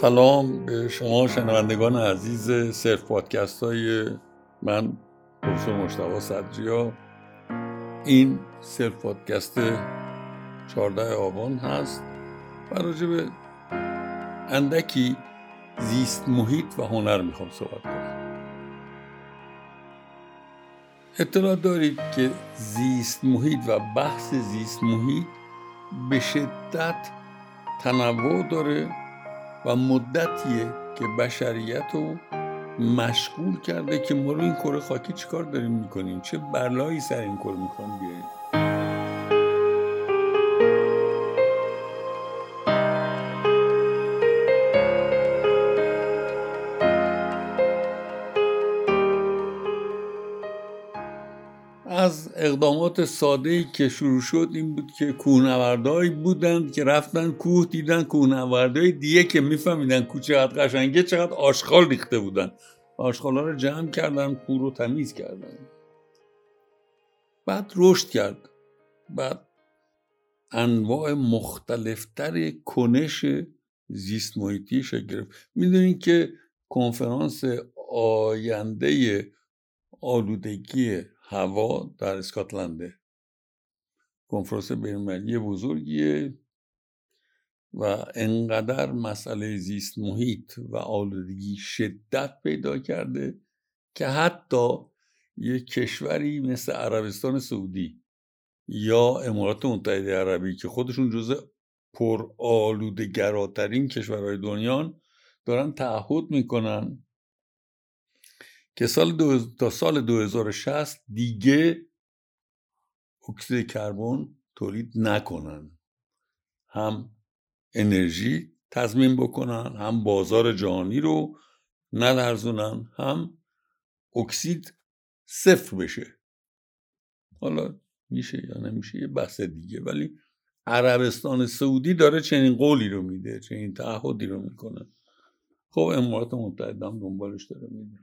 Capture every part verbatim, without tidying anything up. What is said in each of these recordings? سلام به شما شنوندگان عزیز صرف پادکست های من، پروفسور مشتاق صدریو. این صرف پادکست چهاردهم آبان هست و راجع به اندکی زیست محیط و هنر میخوام صحبت کنم. اطلاع دارید که زیست محیط و بحث زیست محیط به شدت تنوع داره و مدتیه که بشریت رو مشغول کرده که ما رو این کره خاکی چیکار داریم میکنیم، چه بلایی سر این کره میخوام بیاریم. از اقدامات ساده‌ای که شروع شد این بود که کوهنوردهایی بودند که رفتن کوه، دیدن کوهنوردهای دیگه که میفهمیدن کوه چقدر قشنگه چقدر آشغال ریخته بودن، آشغال‌ها رو جمع کردن، کوه رو تمیز کردن. بعد رشد کرد، بعد انواع مختلفتر کنش زیست محیطی شکل گرفت. میدونین که کنفرانس آینده آلودگی هوا در اسکاتلنده، کنفرانس بین‌المللی بزرگیه و انقدر مسئله زیست محیط و آلودگی شدت پیدا کرده که حتی یک کشوری مثل عربستان سعودی یا امارات متحده عربی که خودشون جزء پر آلوده‌گراترین کشورهای دنیان، دارن تعهد میکنن که سال دو... تا سال دو هزار و شصت دیگه اکسید کربن تولید نکنن، هم انرژی تضمین بکنن، هم بازار جهانی رو ندرزونن، هم اکسید صفر بشه. حالا میشه یا نمیشه یه بحث دیگه، ولی عربستان سعودی داره چنین قولی رو میده، چنین تعهدی رو میکنه. خب امارات متحده هم دنبالش داره میده.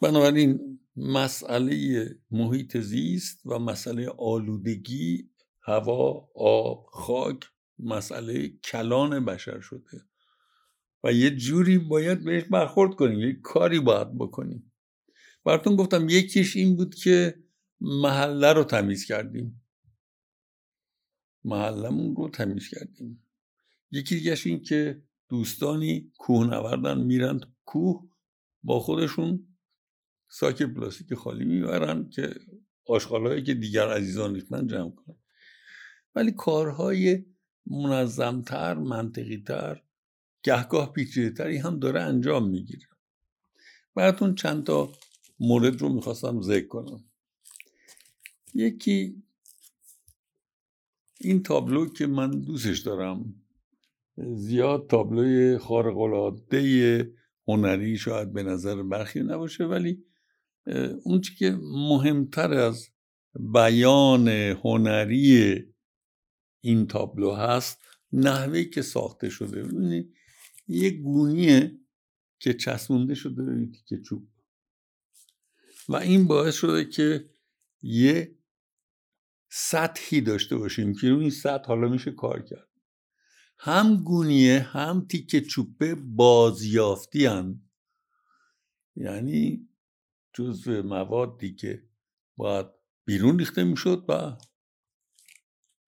بنابراین مسئله محیط زیست و مسئله آلودگی هوا، آب، خاک مسئله کلان بشر شده و یه جوری باید بهش برخورد کنیم، یه کاری باید بکنیم. براتون گفتم یکیش این بود که محله رو تمیز کردیم، محلمون رو تمیز کردیم. یکی دیگهش این که دوستانی کوهنوردن، میرن کوه، با خودشون ساک پلاستیک خالی میبرن که آشغال‌هایی که دیگر عزیزان ریختن جمع کنن. ولی کارهای منظمتر، منطقی‌تر، گهگاه پیچیده‌تری هم داره انجام میگیره. براتون چند تا مورد رو میخواستم ذکر کنم. یکی این تابلو که من دوستش دارم، زیاد تابلوی خارق‌العاده هنری شاید به نظر برخی نباشه، ولی اون چی که مهمتر از بیان هنری این تابلو هست نحوهی که ساخته شده. ببینید یه گونیه که چسبونده شده به تیکه چوب و این باعث شده که یه سطحی داشته باشیم که این سطح حالا میشه کار کرد. هم گونیه هم تیکه چوبه بازیافتی هم، یعنی جزو موادی که باید بیرون ریخته میشد و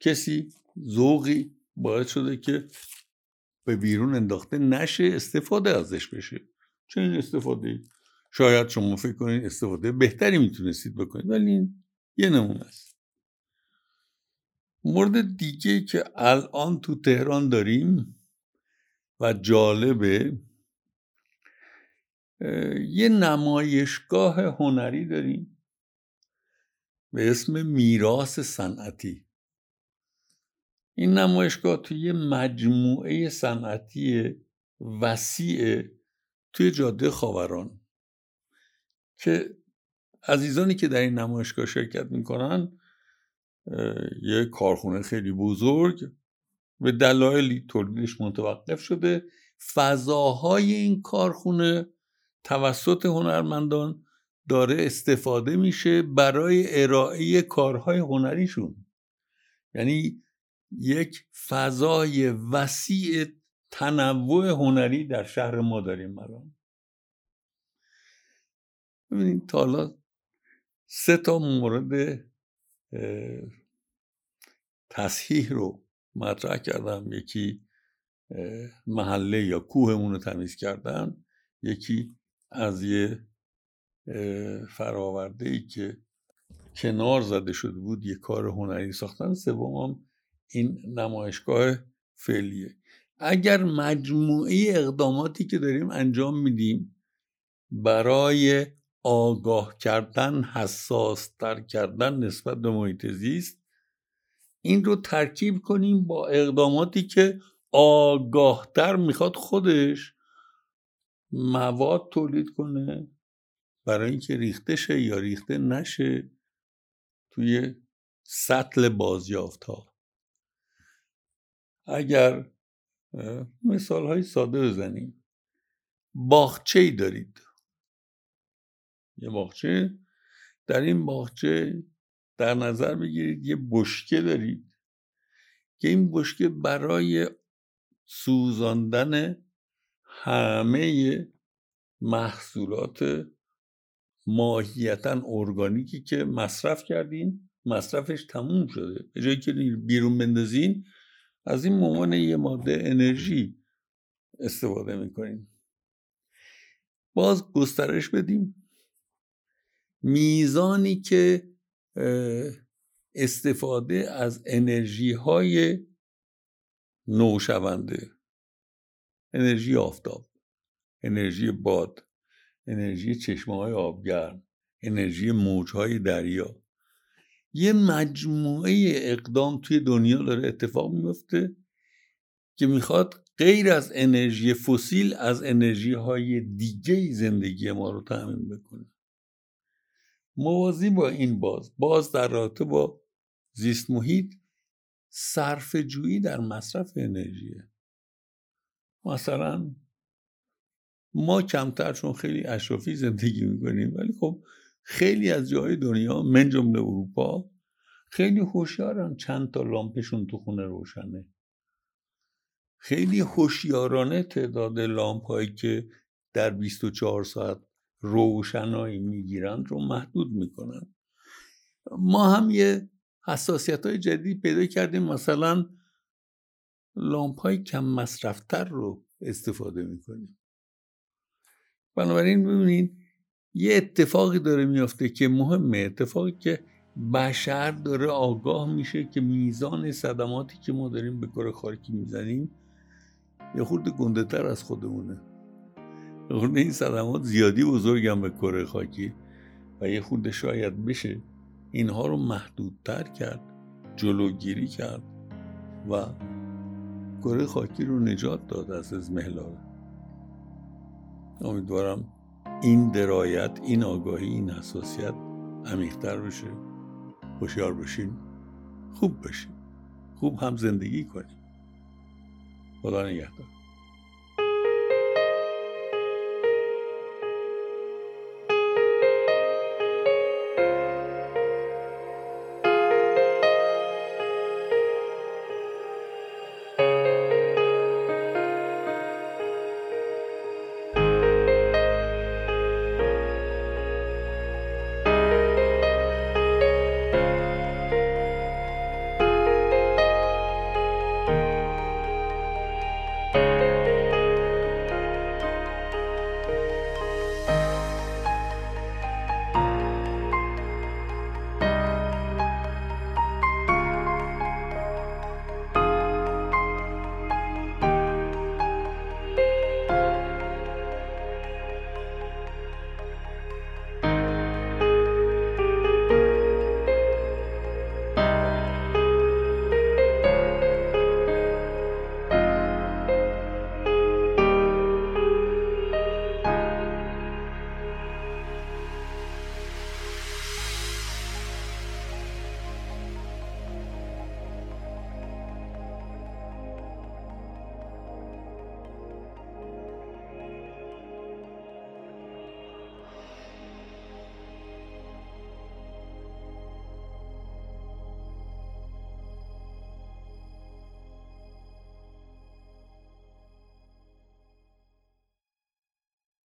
کسی ذوقی باعث شده که به بیرون انداخته نشه، استفاده ازش بشه. چنین استفاده شاید شما فکر کنید استفاده بهتری میتونستید بکنید، ولی این یه نمونه است. مورد دیگه که الان تو تهران داریم و جالبه، یه نمایشگاه هنری داریم به اسم میراث صنعتی. این نمایشگاه توی یه مجموعه صنعتی وسیعه توی جاده خاوران که عزیزانی که در این نمایشگاه شرکت میکنن یه کارخونه خیلی بزرگ به دلایلی تولیدش متوقف شده، فضاهای این کارخونه توسط هنرمندان داره استفاده میشه برای ارائه کارهای هنریشون. یعنی یک فضای وسیع تنوع هنری در شهر ما داریم الان. ببینید تا حالا سه تا مورد تصحیح رو مطرح کردم، یکی محله یا کوهمون رو تمیز کردن، یکی از یه فرآورده‌ای که کنار زده شده بود یه کار هنری ساختن، سوم هم این نمایشگاه فعلیه. اگر مجموعه اقداماتی که داریم انجام میدیم برای آگاه کردن، حساس تر کردن نسبت به محیط زیست، این رو ترکیب کنیم با اقداماتی که آگاه تر میخواد خودش مواد تولید کنه برای اینکه ریخته شه یا ریخته نشه توی سطل بازیافت‌ها. اگر مثال های ساده بزنیم، باغچه‌ای دارید، یه باغچه، در این باغچه در نظر بگیرید یه بشکه دارید که این بشکه برای سوزاندن همه محصولات ماهیتاً ارگانیکی که مصرف کردین مصرفش تموم شده، به جایی که بیرون بندازین از این ممان یه ماده انرژی استفاده میکنین. باز گسترش بدیم، میزانی که استفاده از انرژی های نوشونده، انرژی آفتاب، انرژی باد، انرژی چشمه های آبگرم، انرژی موج های دریا، یه مجموعه اقدام توی دنیا داره اتفاق میفته که میخواد غیر از انرژی فسیل از انرژی های دیگه زندگی ما رو تامین بکنه. موازی با این باز باز در رابطه با زیست محیط، صرفه جویی در مصرف انرژیه. مثلا ما کمتر چون خیلی اشرافی زندگی میکنیم، ولی خب خیلی از جاهای دنیا من جمله اروپا خیلی هوشیارن، چند تا لامپشون تو خونه روشنه. خیلی هوشیارانه تعداد لامپ‌هایی که در بیست و چهار ساعت روشنایی میگیرن رو محدود میکنن. ما هم یه حساسیت‌های جدید پیدا کردیم، مثلا لامپ‌های کم مصرفتر رو استفاده میکنیم. بنابراین ببینید یه اتفاقی داره میفته که مهمه، اتفاقی که بشر داره آگاه میشه که میزان صدماتی که ما داریم به کره خاکی میزنیم یه خورده گنده‌تر از خودمونه. یه خورده این صدمات زیادی بزرگم به کره خاکی و یه خورده شاید بشه اینها رو محدودتر کرد، جلوگیری کرد و کره خاکی رو نجات داد از ازمهلال. امیدوارم این درایت، این آگاهی، این حساسیت عمیق‌تر بشه. هوشیار بشیم، خوب بشیم، خوب هم زندگی کنیم. خدا نگهدار.